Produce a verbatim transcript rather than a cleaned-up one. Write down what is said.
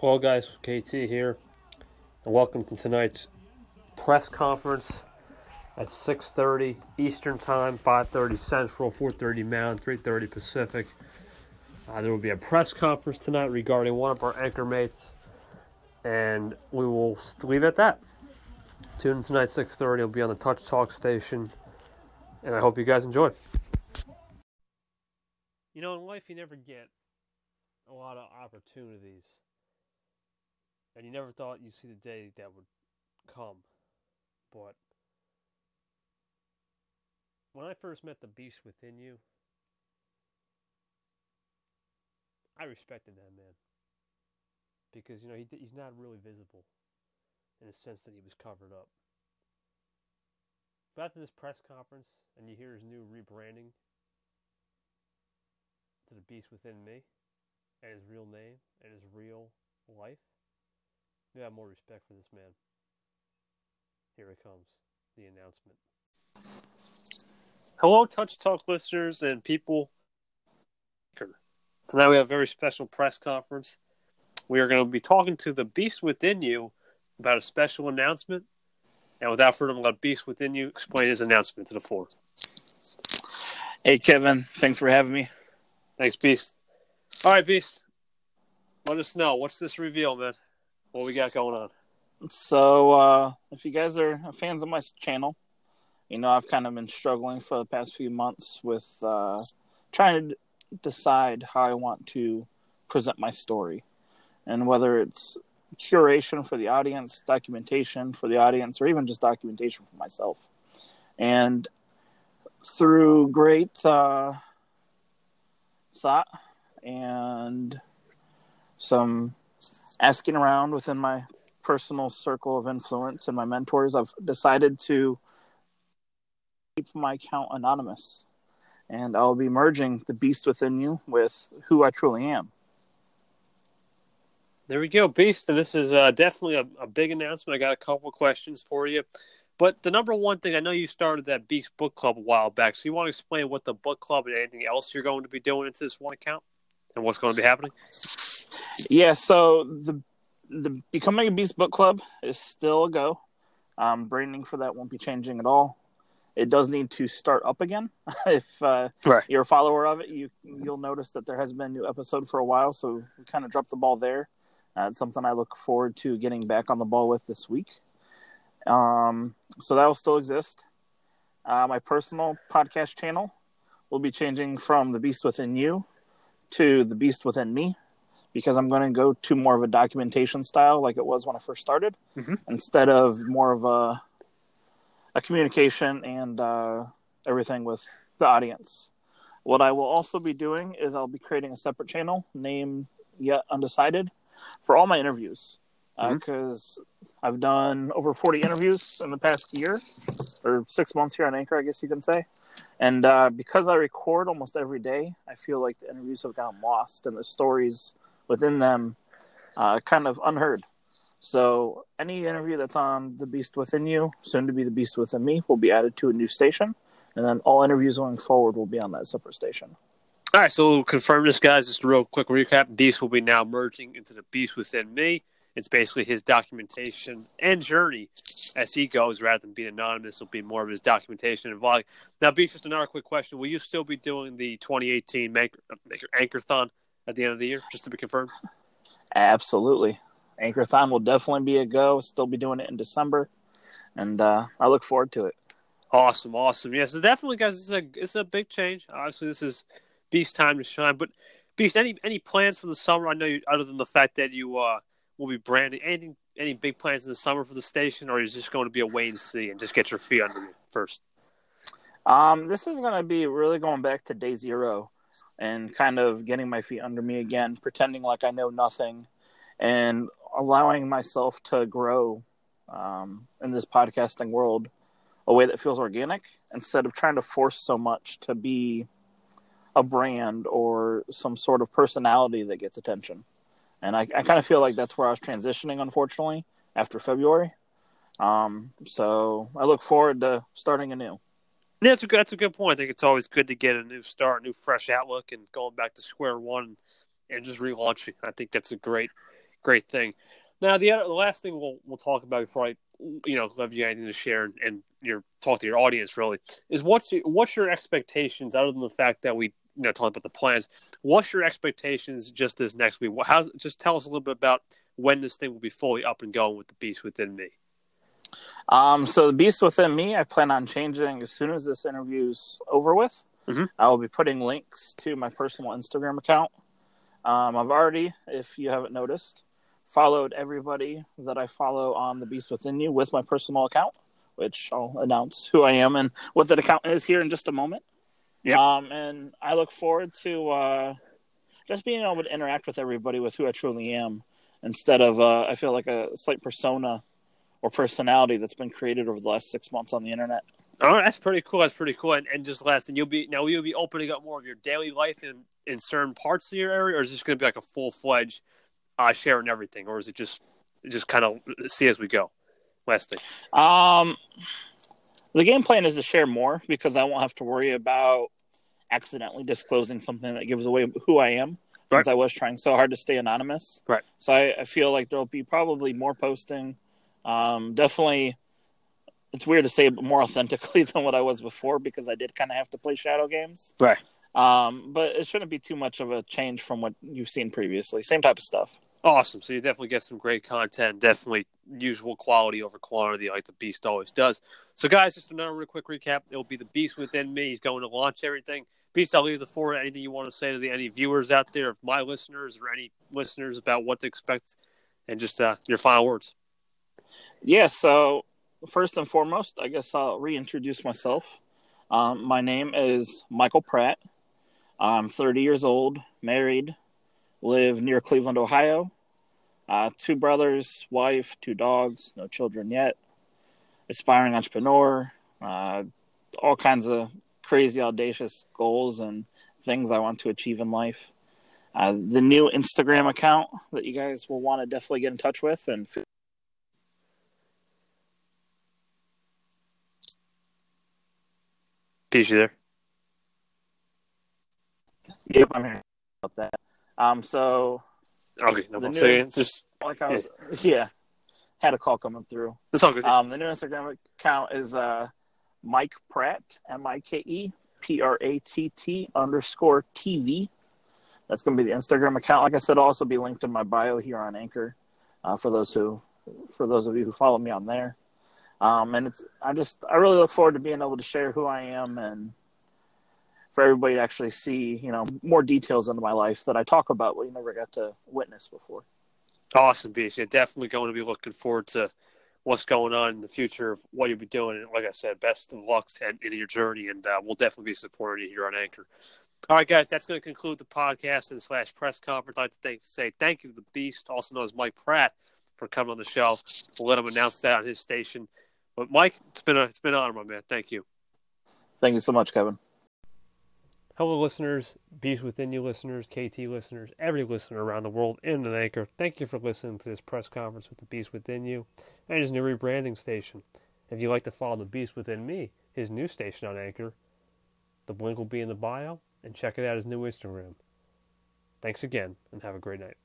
Hello guys, K T here, and welcome to tonight's press conference at six thirty Eastern Time, five thirty Central, four thirty Mountain, three thirty Pacific. Uh, there will be a press conference tonight regarding one of our anchor mates, and we will leave it at that. Tune in tonight, six thirty, it'll be on the Touch Talk station, and I hope you guys enjoy. You know, in life you never get a lot of opportunities. And you never thought you'd see the day that would come. But when I first met the beast within you, I respected that man. Because, you know, he, he's not really visible in the sense that he was covered up. But after this press conference, and you hear his new rebranding to the beast within me, and his real name, and his real life, yeah, more respect for this man. Here it comes, the announcement. Hello, Touch Talk listeners and people. Tonight we have a very special press conference. We are going to be talking to the Beast Within You about a special announcement. And without further ado, let Beast Within You explain his announcement to the floor. Hey, Kevin. Thanks for having me. Thanks, Beast. All right, Beast. Let us know. What's this reveal, man? What we got going on? So, uh, if you guys are fans of my channel, you know, I've kind of been struggling for the past few months with uh, trying to d- decide how I want to present my story. And whether it's curation for the audience, documentation for the audience, or even just documentation for myself. And through great uh, thought and some asking around within my personal circle of influence and my mentors, I've decided to keep my account anonymous. And I'll be merging the Beast Within You with who I truly am. There we go, Beast. And this is uh, definitely a, a big announcement. I got a couple questions for you. But the number one thing, I know you started that Beast Book Club a while back. So you want to explain what the book club and anything else you're going to be doing into this one account and what's going to be happening? Yeah, so the the Becoming a Beast book club is still a go. Um, branding for that won't be changing at all. It does need to start up again. If uh, right. you're a follower of it, you, you'll notice that there hasn't been a new episode for a while, so we kind of dropped the ball there. Uh, it's something I look forward to getting back on the ball with this week. Um, so that will still exist. Uh, my personal podcast channel will be changing from The Beast Within You to The Beast Within Me, because I'm going to go to more of a documentation style like it was when I first started, mm-hmm. instead of more of a a communication and uh, everything with the audience. What I will also be doing is I'll be creating a separate channel, named yet undecided, for all my interviews, because mm-hmm. uh, I've done over forty interviews in the past year, or six months here on Anchor, I guess you can say. And uh, because I record almost every day, I feel like the interviews have gotten lost and the stories within them, uh, kind of unheard. So any interview that's on The Beast Within You, soon to be The Beast Within Me, will be added to a new station, and then all interviews going forward will be on that separate station. All right, so we'll confirm this, guys. Just a real quick recap. Beast will be now merging into The Beast Within Me. It's basically his documentation and journey as he goes, rather than being anonymous. Will be more of his documentation and vlog. Now, Beast, just another quick question. Will you still be doing the twenty eighteen Anchor, Anchorathon at the end of the year, just to be confirmed? Absolutely. Anchorathon will definitely be a go. Still be doing it in December, and uh, I look forward to it. Awesome, awesome. Yeah, so definitely, guys, it's a it's a big change. Obviously, this is Beast's time to shine. But Beast, any any plans for the summer? I know you, other than the fact that you uh, will be branding, anything, any big plans in the summer for the station, or is it just going to be a wait and see and just get your feet under you first? Um, this is going to be really going back to day zero. And kind of getting my feet under me again, pretending like I know nothing, and allowing myself to grow um, in this podcasting world a way that feels organic, instead of trying to force so much to be a brand or some sort of personality that gets attention. And I, I kind of feel like that's where I was transitioning, unfortunately, after February. Um, so I look forward to starting anew. Yeah, that's a, good, that's a good point. I think it's always good to get a new start, new fresh outlook, and going back to square one and just relaunching. I think that's a great great thing. Now, the other, the last thing we'll we'll talk about before I, you know, love you anything to share and, and your talk to your audience really is what's your, what's your expectations other than the fact that we you know talked about the plans. What's your expectations just this next week? How's, just tell us a little bit about when this thing will be fully up and going with the Beast Within Me. Um, so the Beast Within Me, I plan on changing as soon as this interview's over with. Mm-hmm. I will be putting links to my personal Instagram account. Um, I've already, if you haven't noticed, followed everybody that I follow on the Beast Within You with my personal account, which I'll announce who I am and what that account is here in just a moment. Yep. Um, and I look forward to uh, just being able to interact with everybody with who I truly am instead of, uh, I feel like, a slight persona or personality that's been created over the last six months on the internet. Oh, that's pretty cool. That's pretty cool. And, and just last, and you'll be now you'll be opening up more of your daily life in, in certain parts of your area, or is this going to be like a full fledged uh, sharing everything, or is it just just kind of see as we go? Last thing. Um, the game plan is to share more because I won't have to worry about accidentally disclosing something that gives away who I am, right, since I was trying so hard to stay anonymous. Right. So I, I feel like there'll be probably more posting. Um, definitely. It's weird to say it more authentically than what I was before because I did kind of have to play shadow games. Right. Um, but it shouldn't be too much of a change from what you've seen previously. Same type of stuff. Awesome. So you definitely get some great content. Definitely usual quality over quantity like the Beast always does. So, guys, just another real quick recap. It'll be the Beast Within Me. He's going to launch everything. Beast, I'll leave the floor. Anything you want to say to the, any viewers out there, my listeners or any listeners about what to expect, and just uh, your final words. Yeah, so... First and foremost, I guess I'll reintroduce myself. Um, my name is Michael Pratt. I'm thirty years old, married, live near Cleveland, Ohio. Uh, two brothers, wife, two dogs, no children yet. Aspiring entrepreneur, uh, all kinds of crazy, audacious goals and things I want to achieve in life. Uh, the new Instagram account that you guys will want to definitely get in touch with and feel Peace, you there? Yep, I'm hearing about that. Um, so okay, no more seconds. Just like I was, yeah. yeah, had a call coming through. That's all good. Um, the new Instagram account is uh, Mike Pratt, M I K E P R A T T underscore T V. That's going to be the Instagram account. Like I said, I'll also be linked in my bio here on Anchor uh, for those who, for those of you who follow me on there. Um, and it's, I just, I really look forward to being able to share who I am and for everybody to actually see, you know, more details into my life that I talk about what you never got to witness before. Awesome, Beast. You're definitely going to be looking forward to what's going on in the future of what you'll be doing. And like I said, best of luck in, in your journey, and uh, we'll definitely be supporting you here on Anchor. All right, guys, that's going to conclude the podcast and slash press conference. I'd like to thank, say thank you to the Beast, also known as Mike Pratt, for coming on the show. We'll let him announce that on his station. But Mike, it's been a, it's been an honor, my man. Thank you. Thank you so much, Kevin. Hello, listeners, Beast Within You listeners, K T listeners, every listener around the world in an Anchor. Thank you for listening to this press conference with the Beast Within You and his new rebranding station. If you'd like to follow the Beast Within Me, his new station on Anchor, the link will be in the bio, and check it out, his new Instagram. Thanks again, and have a great night.